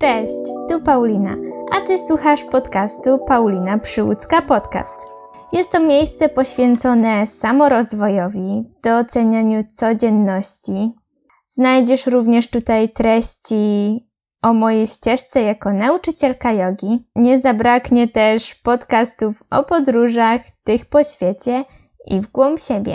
Cześć, tu Paulina, a Ty słuchasz podcastu Paulina Przyłucka Podcast. Jest to miejsce poświęcone samorozwojowi, docenianiu codzienności. Znajdziesz również tutaj treści o mojej ścieżce jako nauczycielka jogi. Nie zabraknie też podcastów o podróżach, tych po świecie i w głąb siebie.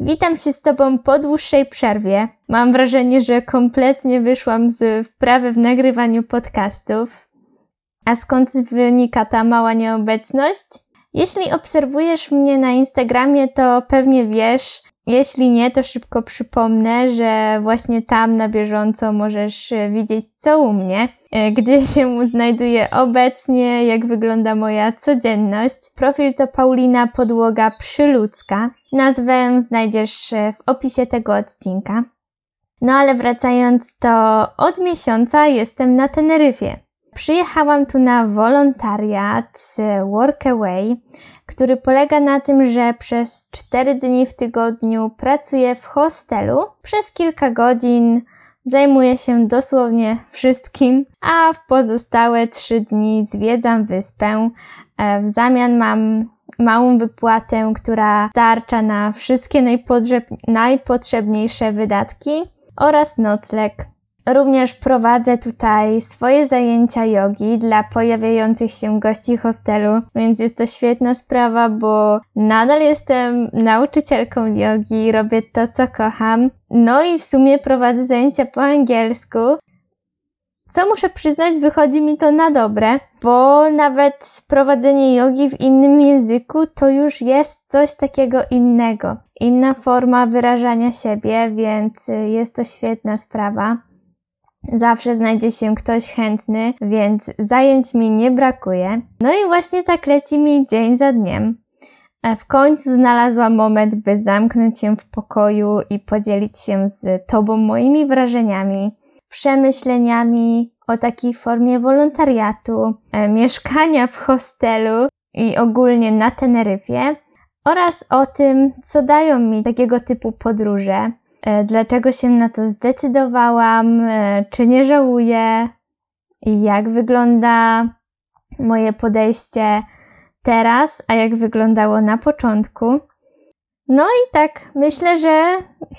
Witam się z Tobą po dłuższej przerwie. Mam wrażenie, że kompletnie wyszłam z wprawy w nagrywaniu podcastów. A skąd wynika ta mała nieobecność? Jeśli obserwujesz mnie na Instagramie, to pewnie wiesz. Jeśli nie, to szybko przypomnę, że właśnie tam na bieżąco możesz widzieć co u mnie, gdzie się znajduję obecnie, jak wygląda moja codzienność. Profil to Paulina Podłoga Przyłucka. Nazwę znajdziesz w opisie tego odcinka. No ale wracając, to od miesiąca jestem na Teneryfie. Przyjechałam tu na wolontariat Workaway, który polega na tym, że przez 4 dni w tygodniu pracuję w hostelu przez kilka godzin. Zajmuję się dosłownie wszystkim, a w pozostałe 3 dni zwiedzam wyspę. W zamian mam małą wypłatę, która starcza na wszystkie najpotrzebniejsze wydatki oraz nocleg. Również prowadzę tutaj swoje zajęcia jogi dla pojawiających się gości hostelu, więc jest to świetna sprawa, bo nadal jestem nauczycielką jogi, robię to, co kocham. No i w sumie prowadzę zajęcia po angielsku, co muszę przyznać, wychodzi mi to na dobre, bo nawet prowadzenie jogi w innym języku to już jest coś takiego innego. Inna forma wyrażania siebie, więc jest to świetna sprawa. Zawsze znajdzie się ktoś chętny, więc zajęć mi nie brakuje. No i właśnie tak leci mi dzień za dniem. W końcu znalazłam moment, by zamknąć się w pokoju i podzielić się z Tobą moimi wrażeniami, przemyśleniami o takiej formie wolontariatu, mieszkania w hostelu i ogólnie na Teneryfie oraz o tym, co dają mi takiego typu podróże. Dlaczego się na to zdecydowałam, czy nie żałuję i jak wygląda moje podejście teraz, a jak wyglądało na początku. No i tak, myślę, że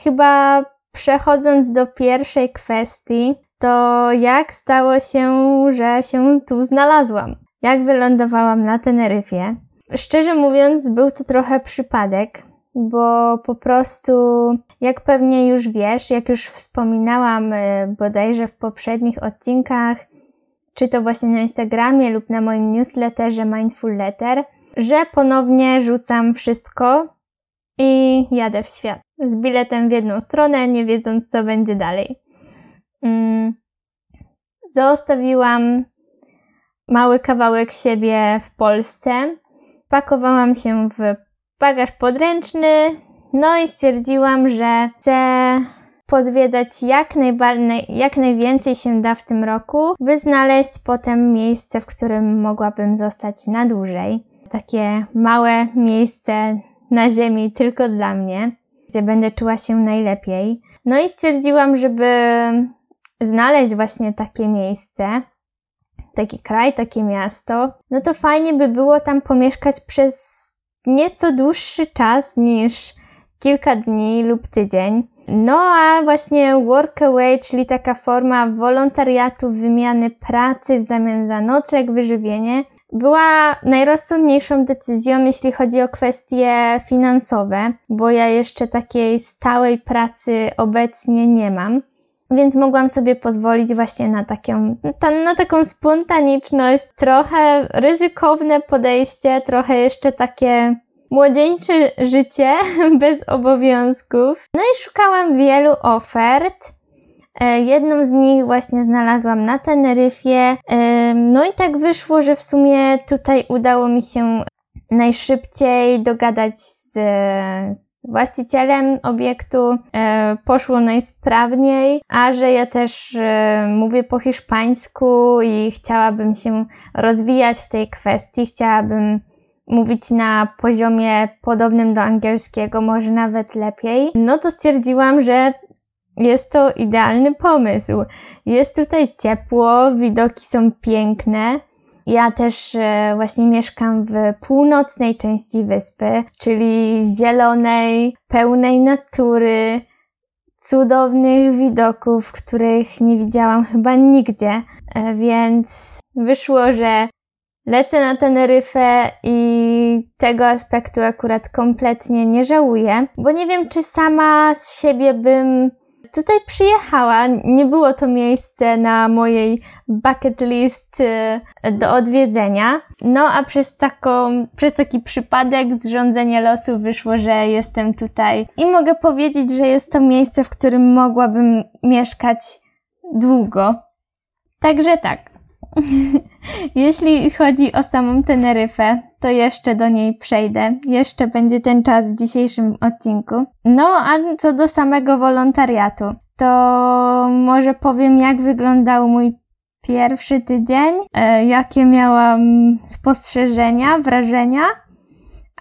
chyba przechodząc do pierwszej kwestii, to jak stało się, że się tu znalazłam? Jak wylądowałam na Teneryfie? Szczerze mówiąc, był to trochę przypadek. Bo po prostu, jak pewnie już wiesz, jak już wspominałam bodajże w poprzednich odcinkach, czy to właśnie na Instagramie lub na moim newsletterze Mindful Letter, że ponownie rzucam wszystko i jadę w świat. Z biletem w jedną stronę, nie wiedząc co będzie dalej. Zostawiłam mały kawałek siebie w Polsce, pakowałam się w bagaż podręczny, no i stwierdziłam, że chcę podwiedzać jak najwięcej się da w tym roku, by znaleźć potem miejsce, w którym mogłabym zostać na dłużej. Takie małe miejsce na ziemi tylko dla mnie, gdzie będę czuła się najlepiej. No i stwierdziłam, żeby znaleźć właśnie takie miejsce, taki kraj, takie miasto, no to fajnie by było tam pomieszkać przez nieco dłuższy czas niż kilka dni lub tydzień. No a właśnie workaway, czyli taka forma wolontariatu, wymiany pracy w zamian za nocleg, wyżywienie, była najrozsądniejszą decyzją, jeśli chodzi o kwestie finansowe, bo ja jeszcze takiej stałej pracy obecnie nie mam, więc mogłam sobie pozwolić właśnie na taką spontaniczność, trochę ryzykowne podejście, trochę jeszcze takie młodzieńcze życie bez obowiązków. No i szukałam wielu ofert. Jedną z nich właśnie znalazłam na Teneryfie. No i tak wyszło, że w sumie tutaj udało mi się najszybciej dogadać z właścicielem obiektu, poszło najsprawniej, a że ja też mówię po hiszpańsku i chciałabym się rozwijać w tej kwestii, chciałabym mówić na poziomie podobnym do angielskiego, może nawet lepiej, no to stwierdziłam, że Jest to idealny pomysł. Jest tutaj ciepło, widoki są piękne. Ja też właśnie mieszkam w północnej części wyspy, czyli zielonej, pełnej natury, cudownych widoków, których nie widziałam chyba nigdzie, więc wyszło, że lecę na Teneryfę i tego aspektu akurat kompletnie nie żałuję, bo nie wiem, czy sama z siebie bym tutaj przyjechała. Nie było to miejsce na mojej bucket list do odwiedzenia. No a przez taki przypadek, zrządzenie losu wyszło, że jestem tutaj. I mogę powiedzieć, że jest to miejsce, w którym mogłabym mieszkać długo. Także tak. Jeśli chodzi o samą Teneryfę, to jeszcze do niej przejdę. Jeszcze będzie ten czas w dzisiejszym odcinku. No a co do samego wolontariatu, to może powiem, jak wyglądał mój pierwszy tydzień, jakie miałam spostrzeżenia, wrażenia,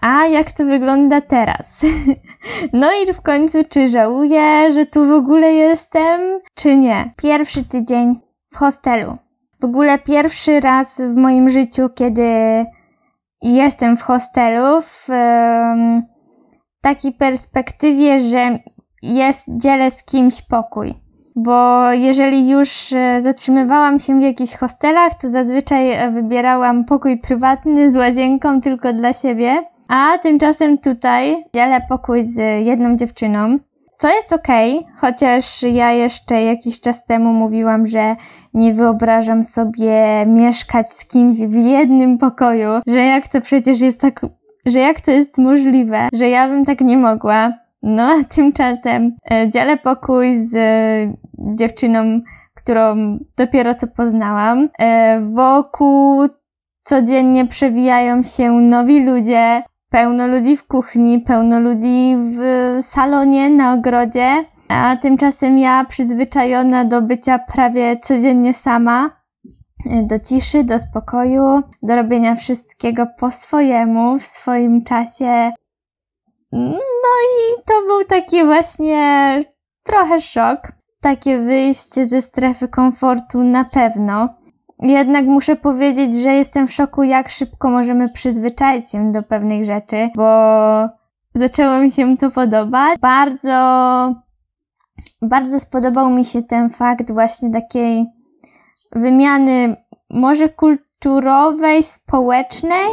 a jak to wygląda teraz. No i w końcu, czy żałuję, że tu w ogóle jestem, czy nie. Pierwszy tydzień w hostelu. W ogóle pierwszy raz w moim życiu, kiedy jestem w hostelu, w takiej perspektywie, że dzielę z kimś pokój. Bo jeżeli już zatrzymywałam się w jakichś hostelach, to zazwyczaj wybierałam pokój prywatny z łazienką tylko dla siebie. A tymczasem tutaj dzielę pokój z jedną dziewczyną. Co jest okej, chociaż ja jeszcze jakiś czas temu mówiłam, że nie wyobrażam sobie mieszkać z kimś w jednym pokoju, że jak to przecież jest tak, że jak to jest możliwe, że ja bym tak nie mogła. No a tymczasem dzielę pokój z dziewczyną, którą dopiero co poznałam. Wokół codziennie przewijają się nowi ludzie. Pełno ludzi w kuchni, pełno ludzi w salonie, na ogrodzie, a tymczasem ja przyzwyczajona do bycia prawie codziennie sama, do ciszy, do spokoju, do robienia wszystkiego po swojemu, w swoim czasie. No i to był taki właśnie trochę szok, takie wyjście ze strefy komfortu na pewno. Jednak muszę powiedzieć, że jestem w szoku, jak szybko możemy przyzwyczaić się do pewnych rzeczy, bo zaczęło mi się to podobać. Bardzo spodobał mi się ten fakt właśnie takiej wymiany może kulturowej, społecznej,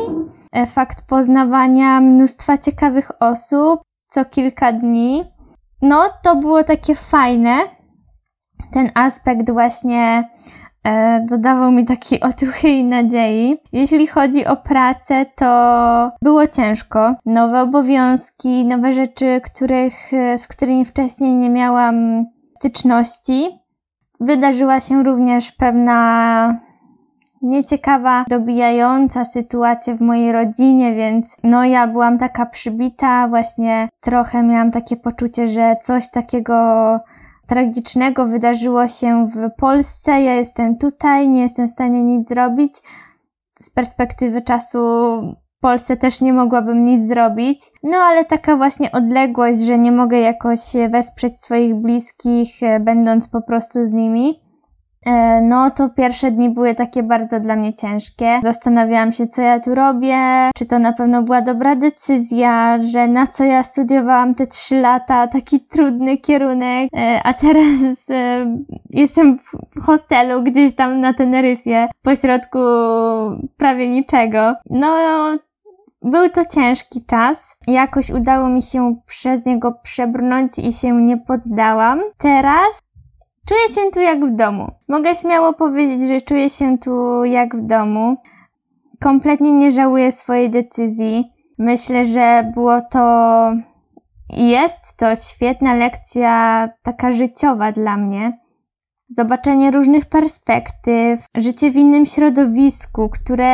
fakt poznawania mnóstwa ciekawych osób co kilka dni. No, to było takie fajne, ten aspekt właśnie dodawał mi takiej otuchy i nadziei. Jeśli chodzi o pracę, to było ciężko. Nowe obowiązki, nowe rzeczy, z którymi wcześniej nie miałam styczności. Wydarzyła się również pewna nieciekawa, dobijająca sytuacja w mojej rodzinie, więc no ja byłam taka przybita, właśnie trochę miałam takie poczucie, że coś takiego tragicznego wydarzyło się w Polsce, ja jestem tutaj, nie jestem w stanie nic zrobić. Z perspektywy czasu w Polsce też nie mogłabym nic zrobić. No ale taka właśnie odległość, że nie mogę jakoś wesprzeć swoich bliskich, będąc po prostu z nimi. No to pierwsze dni były takie bardzo dla mnie ciężkie. Zastanawiałam się, co ja tu robię, czy to na pewno była dobra decyzja, że na co ja studiowałam te 3 lata, taki trudny kierunek, a teraz jestem w hostelu gdzieś tam na Teneryfie, pośrodku prawie niczego. No był to ciężki czas, jakoś udało mi się przez niego przebrnąć i się nie poddałam. Teraz czuję się tu jak w domu. Mogę śmiało powiedzieć, że czuję się tu jak w domu. Kompletnie nie żałuję swojej decyzji. Myślę, że było to i jest to świetna lekcja taka życiowa dla mnie. Zobaczenie różnych perspektyw, życie w innym środowisku, które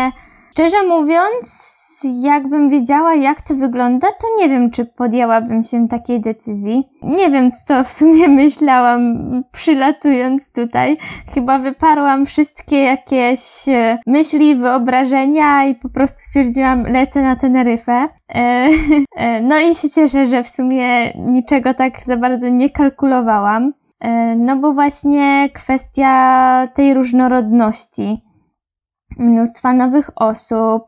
szczerze mówiąc, jakbym wiedziała, jak to wygląda, to nie wiem, czy podjęłabym się takiej decyzji. Nie wiem, co w sumie myślałam, przylatując tutaj. Chyba wyparłam wszystkie jakieś myśli, wyobrażenia i po prostu stwierdziłam, lecę na Teneryfę. No i się cieszę, że w sumie niczego tak za bardzo nie kalkulowałam. No bo właśnie kwestia tej różnorodności, mnóstwa nowych osób,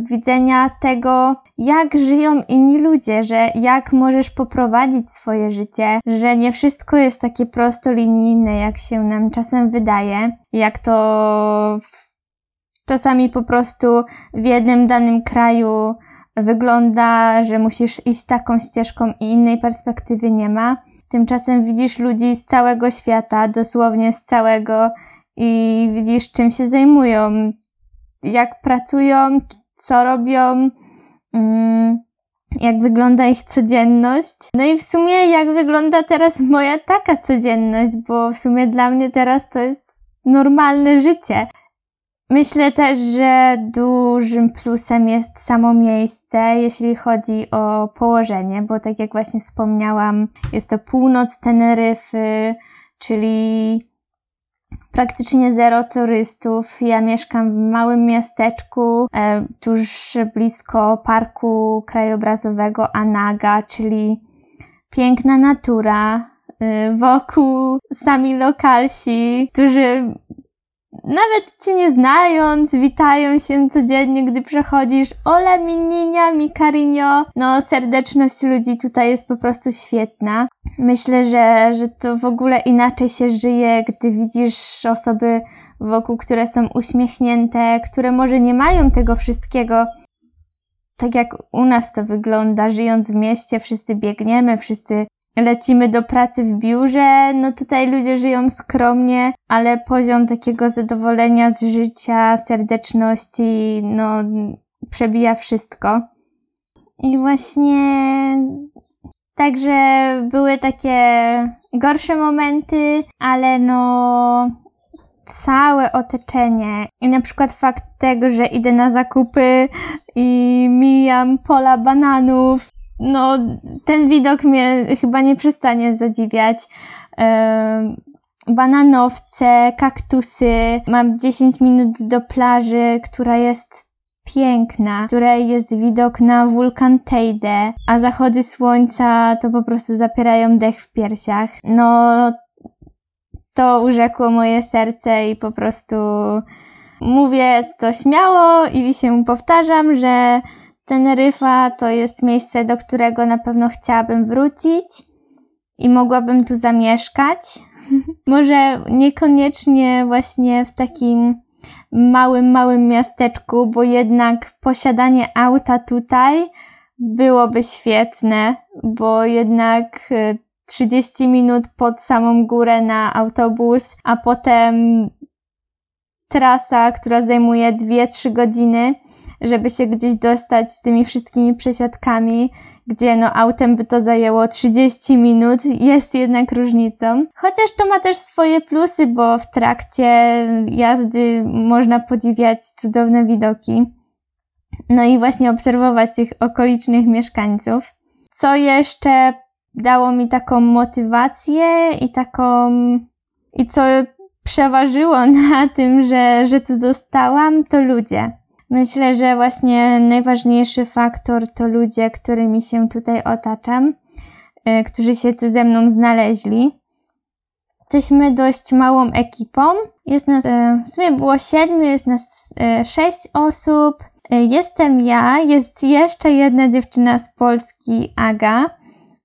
widzenia tego, jak żyją inni ludzie, że jak możesz poprowadzić swoje życie, że nie wszystko jest takie prostolinijne, jak się nam czasem wydaje, jak to czasami po prostu w jednym danym kraju wygląda, że musisz iść taką ścieżką i innej perspektywy nie ma. Tymczasem widzisz ludzi z całego świata, dosłownie z całego, i widzisz, czym się zajmują, jak pracują, co robią, jak wygląda ich codzienność. No i w sumie jak wygląda teraz moja taka codzienność, bo w sumie dla mnie teraz to jest normalne życie. Myślę też, że dużym plusem jest samo miejsce, jeśli chodzi o położenie, bo tak jak właśnie wspomniałam, jest to północ Teneryfy, czyli praktycznie zero turystów. Ja mieszkam w małym miasteczku, tuż blisko parku krajobrazowego Anaga, czyli piękna natura, wokół sami lokalsi, którzy nawet Cię nie znając, witają się codziennie, gdy przechodzisz. Hola mi niña, mi cariño. No, serdeczność ludzi tutaj jest po prostu świetna. Myślę, że to w ogóle inaczej się żyje, gdy widzisz osoby wokół, które są uśmiechnięte, które może nie mają tego wszystkiego, tak jak u nas to wygląda. Żyjąc w mieście, wszyscy biegniemy, wszyscy lecimy do pracy w biurze, no tutaj ludzie żyją skromnie, ale poziom takiego zadowolenia z życia, serdeczności, no przebija wszystko. I właśnie także były takie gorsze momenty, ale no całe otoczenie i na przykład fakt tego, że idę na zakupy i mijam pola bananów, no, ten widok mnie chyba nie przestanie zadziwiać. Bananowce, kaktusy. Mam 10 minut do plaży, która jest piękna, której jest widok na wulkan Teide, a zachody słońca to po prostu zapierają dech w piersiach. No, to urzekło moje serce i po prostu mówię to śmiało i się powtarzam, że Teneryfa to jest miejsce, do którego na pewno chciałabym wrócić i mogłabym tu zamieszkać. Może niekoniecznie właśnie w takim małym miasteczku, bo jednak posiadanie auta tutaj byłoby świetne, bo jednak 30 minut pod samą górę na autobus, a potem trasa, która zajmuje 2-3 godziny, żeby się gdzieś dostać z tymi wszystkimi przesiadkami, gdzie no autem by to zajęło 30 minut, jest jednak różnicą. Chociaż to ma też swoje plusy, bo w trakcie jazdy można podziwiać cudowne widoki. No i właśnie obserwować tych okolicznych mieszkańców. Co jeszcze dało mi taką motywację i taką... I co przeważyło na tym, że tu zostałam, to ludzie. Myślę, że właśnie najważniejszy faktor to ludzie, którymi się tutaj otaczam, którzy się tu ze mną znaleźli. Jesteśmy dość małą ekipą. Jest nas, w sumie było 7, jest nas 6 osób. Jestem ja, jest jeszcze jedna dziewczyna z Polski, Aga.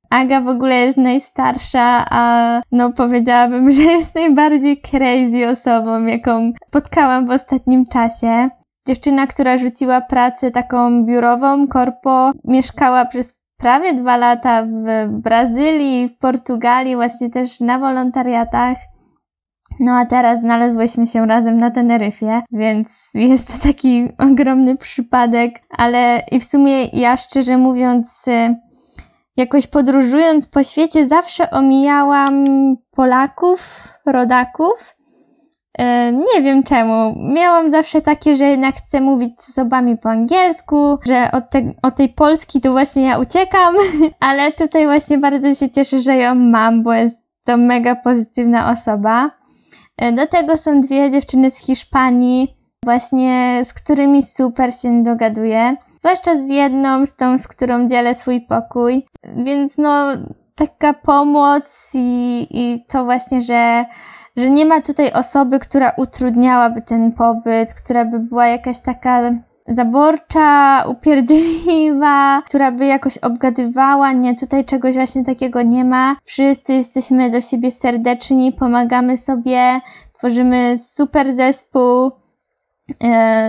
Aga w ogóle jest najstarsza, a no powiedziałabym, że jest najbardziej crazy osobą, jaką spotkałam w ostatnim czasie. Dziewczyna, która rzuciła pracę taką biurową, korpo, mieszkała przez prawie 2 lata w Brazylii, w Portugalii, właśnie też na wolontariatach. No a teraz znalazłyśmy się razem na Teneryfie, więc jest to taki ogromny przypadek, ale i w sumie ja szczerze mówiąc, jakoś podróżując po świecie zawsze omijałam Polaków, rodaków. Nie wiem czemu. Miałam zawsze takie, że jednak chcę mówić z osobami po angielsku, że od tej Polski to właśnie ja uciekam, ale tutaj właśnie bardzo się cieszę, że ją mam, bo jest to mega pozytywna osoba. Do tego są 2 dziewczyny z Hiszpanii, właśnie z którymi super się dogaduję. Zwłaszcza z jedną, z tą, z którą dzielę swój pokój. Więc no, taka pomoc i to właśnie, że nie ma tutaj osoby, która utrudniałaby ten pobyt, która by była jakaś taka zaborcza, upierdliwa, która by jakoś obgadywała. Nie, tutaj czegoś właśnie takiego nie ma. Wszyscy jesteśmy do siebie serdeczni, pomagamy sobie, tworzymy super zespół.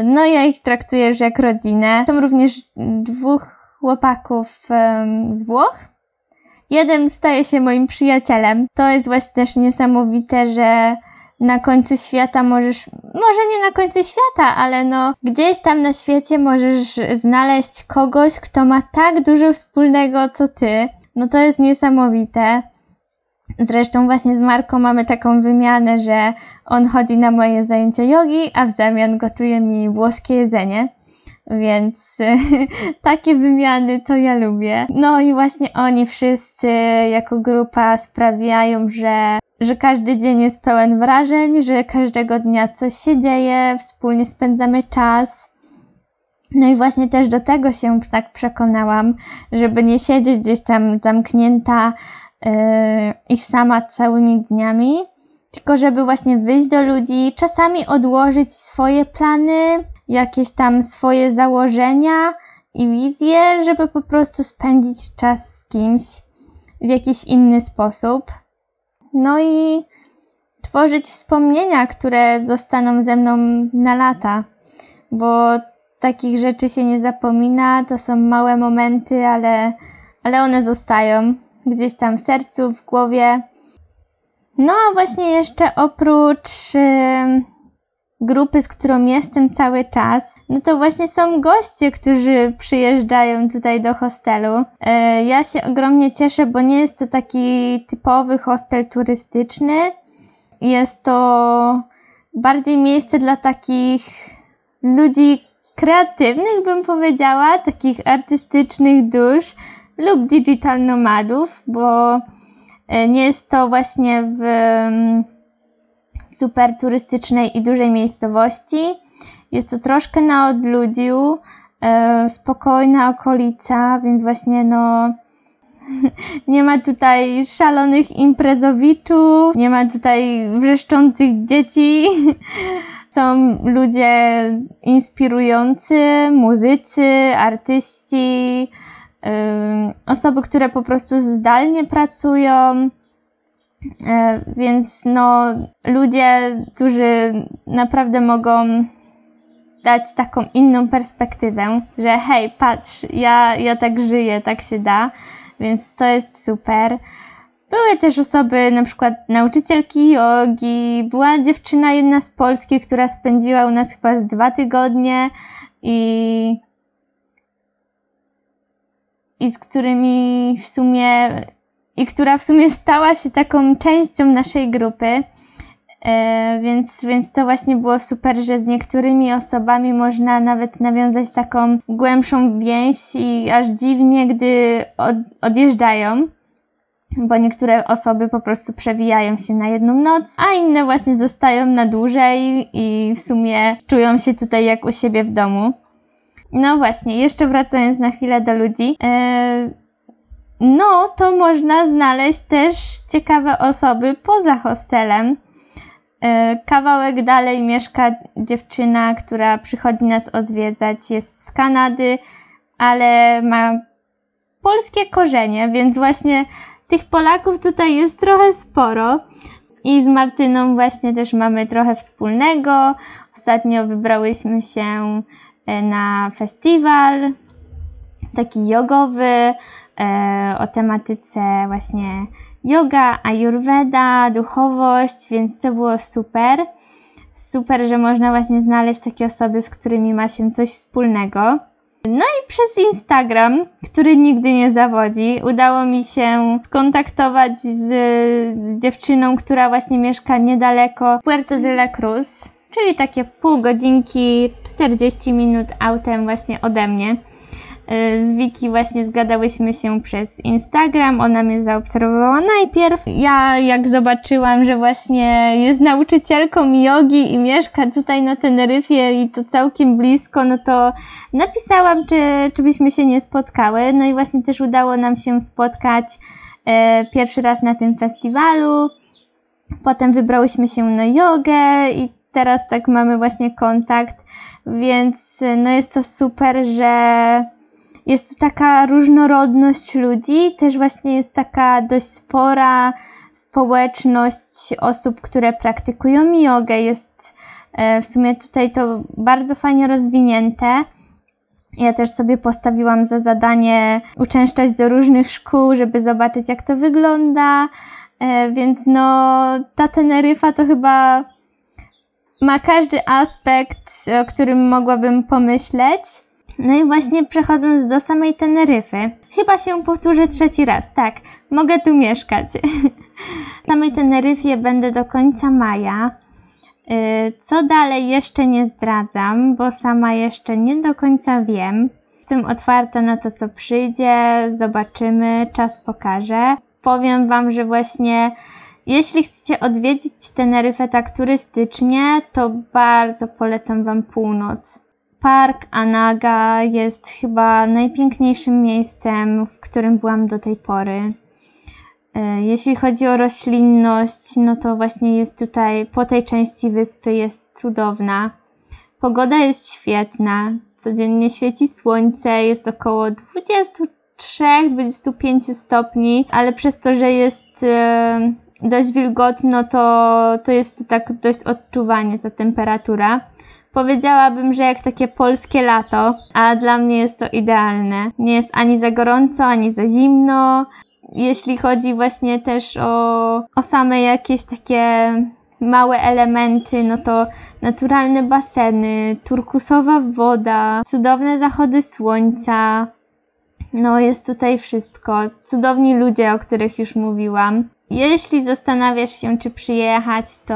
No ja ich traktuję już jak rodzinę. Są również dwóch chłopaków z Włoch. Jeden staje się moim przyjacielem. To jest właśnie też niesamowite, że na końcu świata możesz, może nie na końcu świata, ale no gdzieś tam na świecie możesz znaleźć kogoś, kto ma tak dużo wspólnego co ty. No to jest niesamowite. Zresztą właśnie z Marką mamy taką wymianę, że on chodzi na moje zajęcia jogi, a w zamian gotuje mi włoskie jedzenie. Więc takie wymiany to ja lubię. No i właśnie oni wszyscy jako grupa sprawiają, że każdy dzień jest pełen wrażeń, że każdego dnia coś się dzieje, wspólnie spędzamy czas. No i właśnie też do tego się tak przekonałam, żeby nie siedzieć gdzieś tam zamknięta i sama całymi dniami, tylko żeby właśnie wyjść do ludzi, czasami odłożyć swoje plany, jakieś tam swoje założenia i wizje, żeby po prostu spędzić czas z kimś w jakiś inny sposób. No i tworzyć wspomnienia, które zostaną ze mną na lata, bo takich rzeczy się nie zapomina, to są małe momenty, ale one zostają gdzieś tam w sercu, w głowie. No a właśnie jeszcze oprócz grupy, z którą jestem cały czas, no to właśnie są goście, którzy przyjeżdżają tutaj do hostelu. Ja się ogromnie cieszę, bo nie jest to taki typowy hostel turystyczny. Jest to bardziej miejsce dla takich ludzi kreatywnych, bym powiedziała, takich artystycznych dusz lub digital nomadów, bo nie jest to właśnie w super turystycznej i dużej miejscowości. Jest to troszkę na odludziu, spokojna okolica, więc właśnie no nie ma tutaj szalonych imprezowiczów, nie ma tutaj wrzeszczących dzieci. Są ludzie inspirujący, muzycy, artyści, osoby, które po prostu zdalnie pracują, więc no ludzie, którzy naprawdę mogą dać taką inną perspektywę, że hej, patrz, ja tak żyję, tak się da, więc to jest super. Były też osoby, na przykład nauczycielki jogi, była dziewczyna jedna z Polski, która spędziła u nas chyba z 2 tygodnie i z którymi w sumie która stała się taką częścią naszej grupy, więc to właśnie było super, że z niektórymi osobami można nawet nawiązać taką głębszą więź i aż dziwnie, gdy odjeżdżają, bo niektóre osoby po prostu przewijają się na jedną noc, a inne właśnie zostają na dłużej i w sumie czują się tutaj jak u siebie w domu. No właśnie, jeszcze wracając na chwilę do ludzi, no to można znaleźć też ciekawe osoby poza hostelem. Kawałek dalej mieszka dziewczyna, która przychodzi nas odwiedzać, jest z Kanady, ale ma polskie korzenie, więc właśnie tych Polaków tutaj jest trochę sporo. I z Martyną właśnie też mamy trochę wspólnego. Ostatnio wybrałyśmy się na festiwal taki jogowy, o tematyce właśnie yoga, ajurweda, duchowość, więc to było super. Super, że można właśnie znaleźć takie osoby, z którymi ma się coś wspólnego. No i przez Instagram, który nigdy nie zawodzi, udało mi się skontaktować z dziewczyną, która właśnie mieszka niedaleko Puerto de la Cruz, czyli takie pół godzinki, 40 minut autem właśnie ode mnie. Z Wiki właśnie zgadałyśmy się przez Instagram, ona mnie zaobserwowała najpierw. Ja jak zobaczyłam, że właśnie jest nauczycielką jogi i mieszka tutaj na Teneryfie i to całkiem blisko, no to napisałam, czy byśmy się nie spotkały. No i właśnie też udało nam się spotkać pierwszy raz na tym festiwalu. Potem wybrałyśmy się na jogę i teraz tak mamy właśnie kontakt, więc no jest to super, że jest tu taka różnorodność ludzi, też właśnie jest taka dość spora społeczność osób, które praktykują jogę, jest w sumie tutaj to bardzo fajnie rozwinięte. Ja też sobie postawiłam za zadanie uczęszczać do różnych szkół, żeby zobaczyć, jak to wygląda, więc no ta Teneryfa to chyba ma każdy aspekt, o którym mogłabym pomyśleć. No i właśnie przechodząc do samej Teneryfy, chyba się powtórzę trzeci raz, tak, mogę tu mieszkać. W samej Teneryfie będę do końca maja. Co dalej jeszcze nie zdradzam, bo sama jeszcze nie do końca wiem. Jestem otwarta na to, co przyjdzie, zobaczymy, czas pokaże. Powiem Wam, że właśnie jeśli chcecie odwiedzić Teneryfę tak turystycznie, to bardzo polecam Wam północ. Park Anaga jest chyba najpiękniejszym miejscem, w którym byłam do tej pory. Jeśli chodzi o roślinność, no to właśnie jest tutaj, po tej części wyspy jest cudowna. Pogoda jest świetna, codziennie świeci słońce, jest około 23-25 stopni, ale przez to, że jest dość wilgotno, to jest to tak dość odczuwanie ta temperatura. Powiedziałabym, że jak takie polskie lato, a dla mnie jest to idealne. Nie jest ani za gorąco, ani za zimno. Jeśli chodzi właśnie też o same jakieś takie małe elementy, no to naturalne baseny, turkusowa woda, cudowne zachody słońca. No jest tutaj wszystko. Cudowni ludzie, o których już mówiłam. Jeśli zastanawiasz się, czy przyjechać, to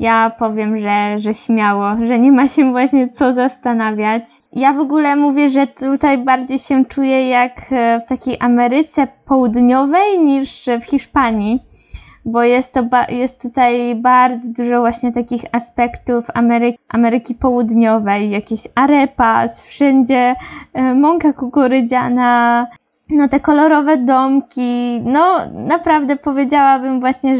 ja powiem, że śmiało, że nie ma się właśnie co zastanawiać. Ja w ogóle mówię, że tutaj bardziej się czuję jak w takiej Ameryce Południowej niż w Hiszpanii, bo jest tutaj bardzo dużo właśnie takich aspektów Ameryki Południowej, jakieś arepas, wszędzie mąka kukurydziana. No te kolorowe domki, no naprawdę powiedziałabym właśnie,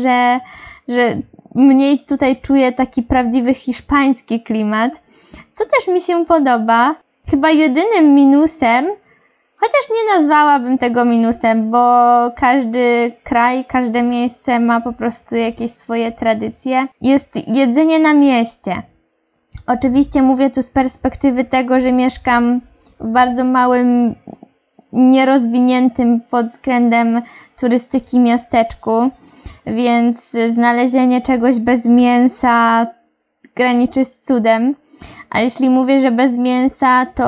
że mniej tutaj czuję taki prawdziwy hiszpański klimat, co też mi się podoba. Chyba jedynym minusem, chociaż nie nazwałabym tego minusem, bo każdy kraj, każde miejsce ma po prostu jakieś swoje tradycje, jest jedzenie na mieście. Oczywiście mówię tu z perspektywy tego, że mieszkam w bardzo małym, nierozwiniętym pod względem turystyki miasteczku, więc znalezienie czegoś bez mięsa graniczy z cudem. A jeśli mówię, że bez mięsa, to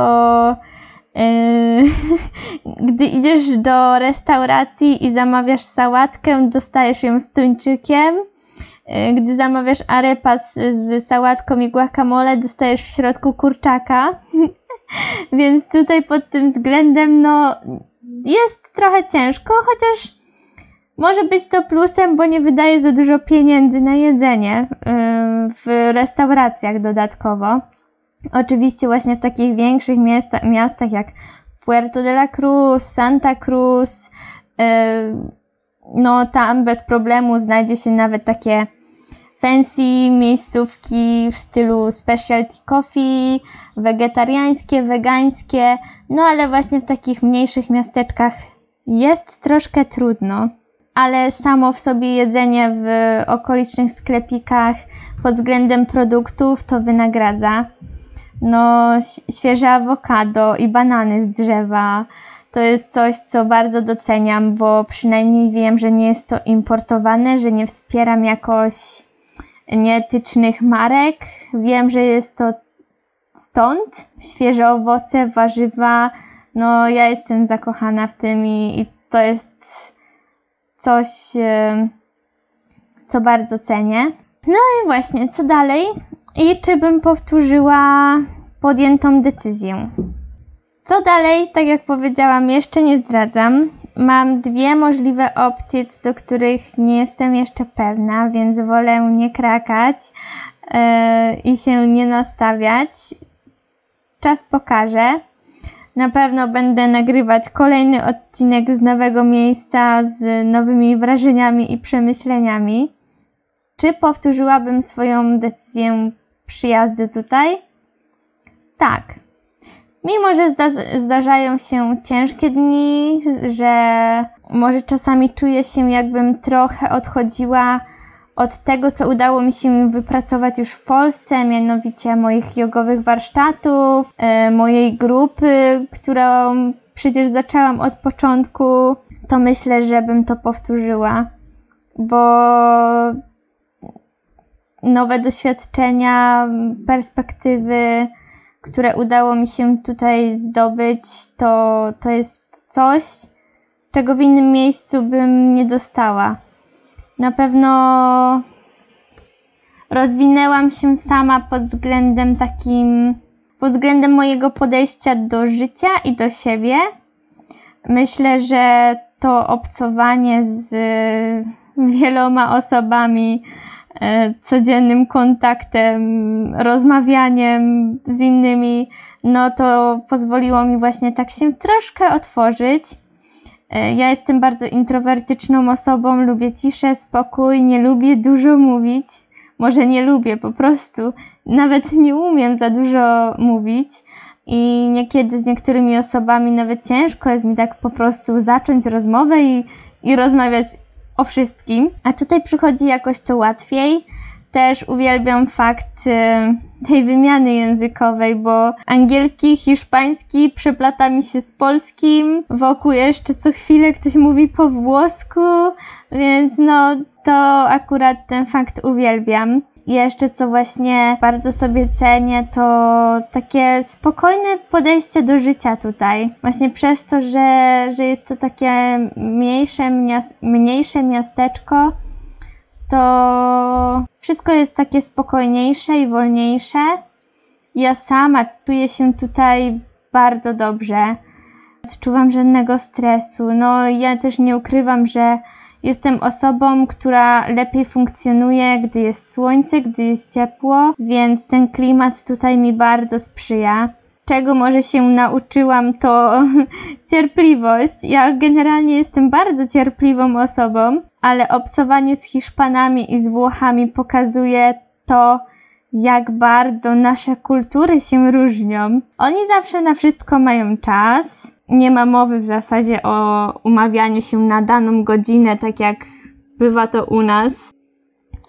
gdy idziesz do restauracji i zamawiasz sałatkę, dostajesz ją z tuńczykiem. Gdy zamawiasz arepas z sałatką i guacamole, dostajesz w środku kurczaka. Więc tutaj pod tym względem no jest trochę ciężko, chociaż może być to plusem, bo nie wydaje za dużo pieniędzy na jedzenie w restauracjach dodatkowo. Oczywiście właśnie w takich większych miastach jak Puerto de la Cruz, Santa Cruz, no tam bez problemu znajdzie się nawet takie fancy miejscówki w stylu specialty coffee, wegetariańskie, wegańskie, no ale właśnie w takich mniejszych miasteczkach jest troszkę trudno, ale samo w sobie jedzenie w okolicznych sklepikach pod względem produktów to wynagradza. No świeże awokado i banany z drzewa to jest coś, co bardzo doceniam, bo przynajmniej wiem, że nie jest to importowane, że nie wspieram jakoś nieetycznych marek. Wiem, że jest to stąd. Świeże owoce, warzywa. No ja jestem zakochana w tym i to jest coś, co bardzo cenię. No i właśnie, co dalej? I czy bym powtórzyła podjętą decyzję? Co dalej? Tak jak powiedziałam, jeszcze nie zdradzam. Mam dwie możliwe opcje, do których nie jestem jeszcze pewna, więc wolę nie krakać i się nie nastawiać. Czas pokaże. Na pewno będę nagrywać kolejny odcinek z nowego miejsca, z nowymi wrażeniami i przemyśleniami. Czy powtórzyłabym swoją decyzję przyjazdu tutaj? Tak. Mimo, że zdarzają się ciężkie dni, że może czasami czuję się, jakbym trochę odchodziła od tego, co udało mi się wypracować już w Polsce, mianowicie moich jogowych warsztatów, mojej grupy, którą przecież zaczęłam od początku, to myślę, że bym to powtórzyła, bo nowe doświadczenia, perspektywy, które udało mi się tutaj zdobyć, to jest coś, czego w innym miejscu bym nie dostała. Na pewno rozwinęłam się sama pod względem mojego podejścia do życia i do siebie. Myślę, że to obcowanie z wieloma osobami, codziennym kontaktem, rozmawianiem z innymi, no to pozwoliło mi właśnie tak się troszkę otworzyć. Ja jestem bardzo introwertyczną osobą, lubię ciszę, spokój, nie lubię dużo mówić. Może nie lubię, po prostu nawet nie umiem za dużo mówić. I niekiedy z niektórymi osobami nawet ciężko jest mi tak po prostu zacząć rozmowę i rozmawiać o wszystkim. A tutaj przychodzi jakoś to łatwiej. Też uwielbiam fakt tej wymiany językowej, bo angielski, hiszpański przeplata mi się z polskim, wokół jeszcze co chwilę ktoś mówi po włosku, więc no to akurat ten fakt uwielbiam. I jeszcze co właśnie bardzo sobie cenię, to takie spokojne podejście do życia tutaj. Właśnie przez to, że jest to takie mniejsze miasteczko, to wszystko jest takie spokojniejsze i wolniejsze. Ja sama czuję się tutaj bardzo dobrze. Nie odczuwam żadnego stresu. No ja też nie ukrywam, że jestem osobą, która lepiej funkcjonuje, gdy jest słońce, gdy jest ciepło, więc ten klimat tutaj mi bardzo sprzyja. Czego może się nauczyłam, to cierpliwość. Ja generalnie jestem bardzo cierpliwą osobą, ale obcowanie z Hiszpanami i z Włochami pokazuje to, jak bardzo nasze kultury się różnią. Oni zawsze na wszystko mają czas. Nie ma mowy w zasadzie o umawianiu się na daną godzinę, tak jak bywa to u nas.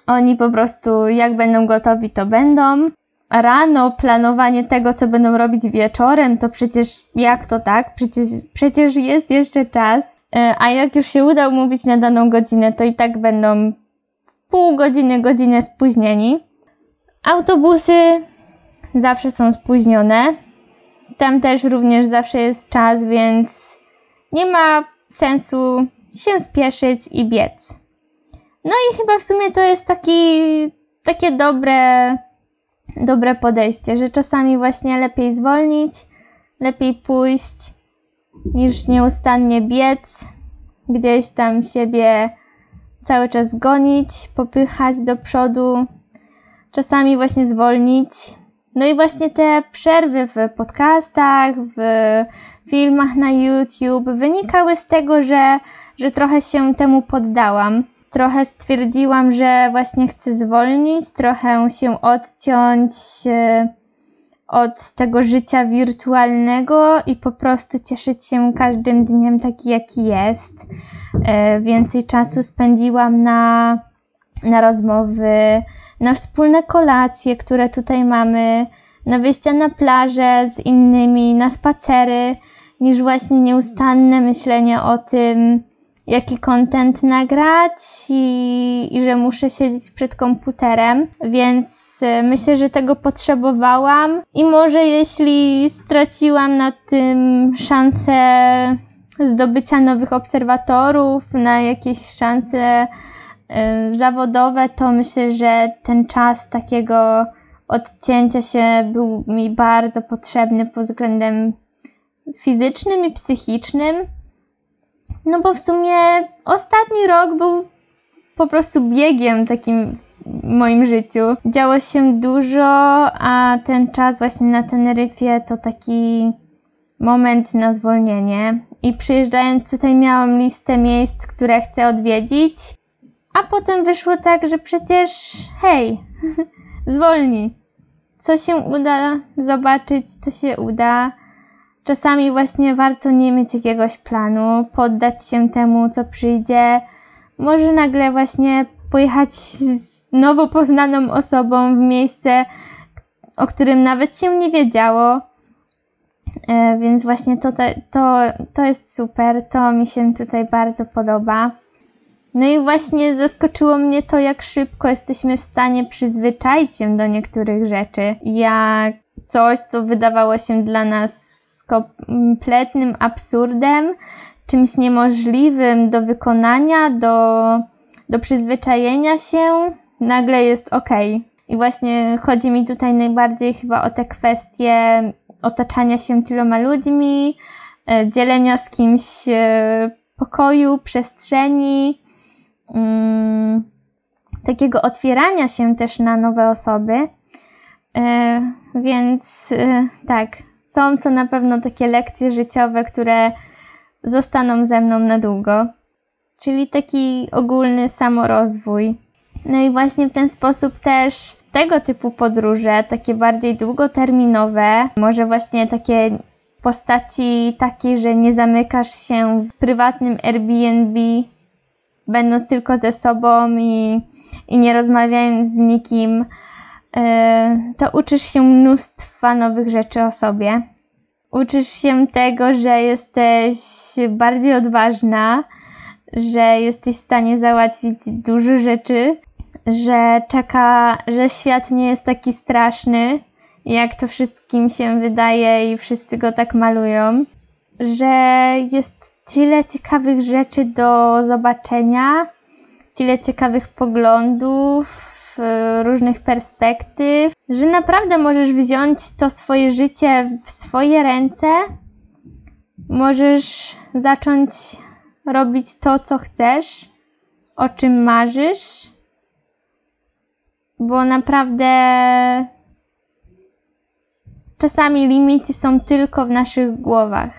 Oni po prostu jak będą gotowi, to będą. Rano planowanie tego, co będą robić wieczorem, to przecież jak to tak? Przecież jest jeszcze czas. A jak już się uda umówić na daną godzinę, to i tak będą pół godziny, godzinę spóźnieni. Autobusy zawsze są spóźnione. Tam też również zawsze jest czas, więc nie ma sensu się spieszyć i biec. No i chyba w sumie to jest takie dobre podejście, że czasami właśnie lepiej zwolnić, lepiej pójść, niż nieustannie biec, gdzieś tam siebie cały czas gonić, popychać do przodu, czasami właśnie zwolnić. No i właśnie te przerwy w podcastach, w filmach na YouTube wynikały z tego, że trochę się temu poddałam. Trochę stwierdziłam, że właśnie chcę zwolnić, trochę się odciąć od tego życia wirtualnego i po prostu cieszyć się każdym dniem taki, jaki jest. Więcej czasu spędziłam na rozmowy, na wspólne kolacje, które tutaj mamy, na wyjścia na plażę z innymi, na spacery, niż właśnie nieustanne myślenie o tym, jaki content nagrać i że muszę siedzieć przed komputerem, więc myślę, że tego potrzebowałam i może jeśli straciłam na tym szansę zdobycia nowych obserwatorów, na jakieś szanse zawodowe, to myślę, że ten czas takiego odcięcia się był mi bardzo potrzebny pod względem fizycznym i psychicznym. No bo w sumie ostatni rok był po prostu biegiem takim w moim życiu. Działo się dużo, a ten czas właśnie na Teneryfie to taki moment na zwolnienie i przyjeżdżając tutaj miałam listę miejsc, które chcę odwiedzić, a potem wyszło tak, że przecież hej, zwolnij. Co się uda zobaczyć, to się uda. Czasami właśnie warto nie mieć jakiegoś planu, poddać się temu, co przyjdzie. Może nagle właśnie pojechać z nowo poznaną osobą w miejsce, o którym nawet się nie wiedziało. Więc właśnie to jest super, to mi się tutaj bardzo podoba. No i właśnie zaskoczyło mnie to, jak szybko jesteśmy w stanie przyzwyczaić się do niektórych rzeczy. Jak coś, co wydawało się dla nas kompletnym absurdem, czymś niemożliwym do wykonania, do przyzwyczajenia się, nagle jest okej. I właśnie chodzi mi tutaj najbardziej chyba o te kwestie otaczania się tyloma ludźmi, dzielenia z kimś pokoju, przestrzeni, takiego otwierania się też na nowe osoby. Więc tak, są to na pewno takie lekcje życiowe, które zostaną ze mną na długo. Czyli taki ogólny samorozwój. No i właśnie w ten sposób też tego typu podróże, takie bardziej długoterminowe, może właśnie takie w postaci takiej, że nie zamykasz się w prywatnym Airbnb, będąc tylko ze sobą i nie rozmawiając z nikim, to uczysz się mnóstwa nowych rzeczy o sobie. Uczysz się tego, że jesteś bardziej odważna, że jesteś w stanie załatwić dużo rzeczy, że świat nie jest taki straszny, jak to wszystkim się wydaje i wszyscy go tak malują, że jest tyle ciekawych rzeczy do zobaczenia, tyle ciekawych poglądów, różnych perspektyw, że naprawdę możesz wziąć to swoje życie w swoje ręce, możesz zacząć robić to, co chcesz, o czym marzysz, bo naprawdę czasami limity są tylko w naszych głowach.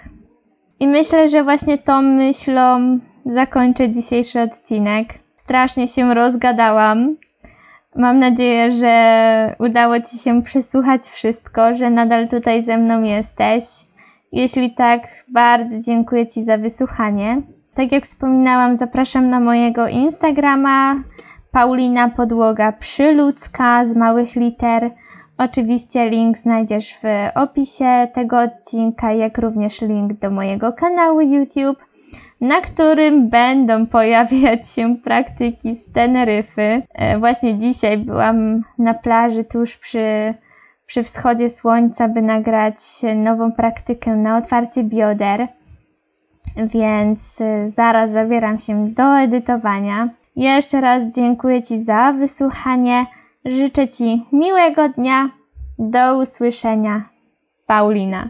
I myślę, że właśnie tą myślą zakończę dzisiejszy odcinek. Strasznie się rozgadałam. Mam nadzieję, że udało Ci się przesłuchać wszystko, że nadal tutaj ze mną jesteś. Jeśli tak, bardzo dziękuję Ci za wysłuchanie. Tak jak wspominałam, zapraszam na mojego Instagrama Paulina_Przyłucka z małych liter. Oczywiście link znajdziesz w opisie tego odcinka, jak również link do mojego kanału YouTube, na którym będą pojawiać się praktyki z Teneryfy. Właśnie dzisiaj byłam na plaży tuż przy wschodzie słońca, by nagrać nową praktykę na otwarcie bioder, więc zaraz zabieram się do edytowania. Jeszcze raz dziękuję Ci za wysłuchanie. Życzę Ci miłego dnia. Do usłyszenia. Paulina.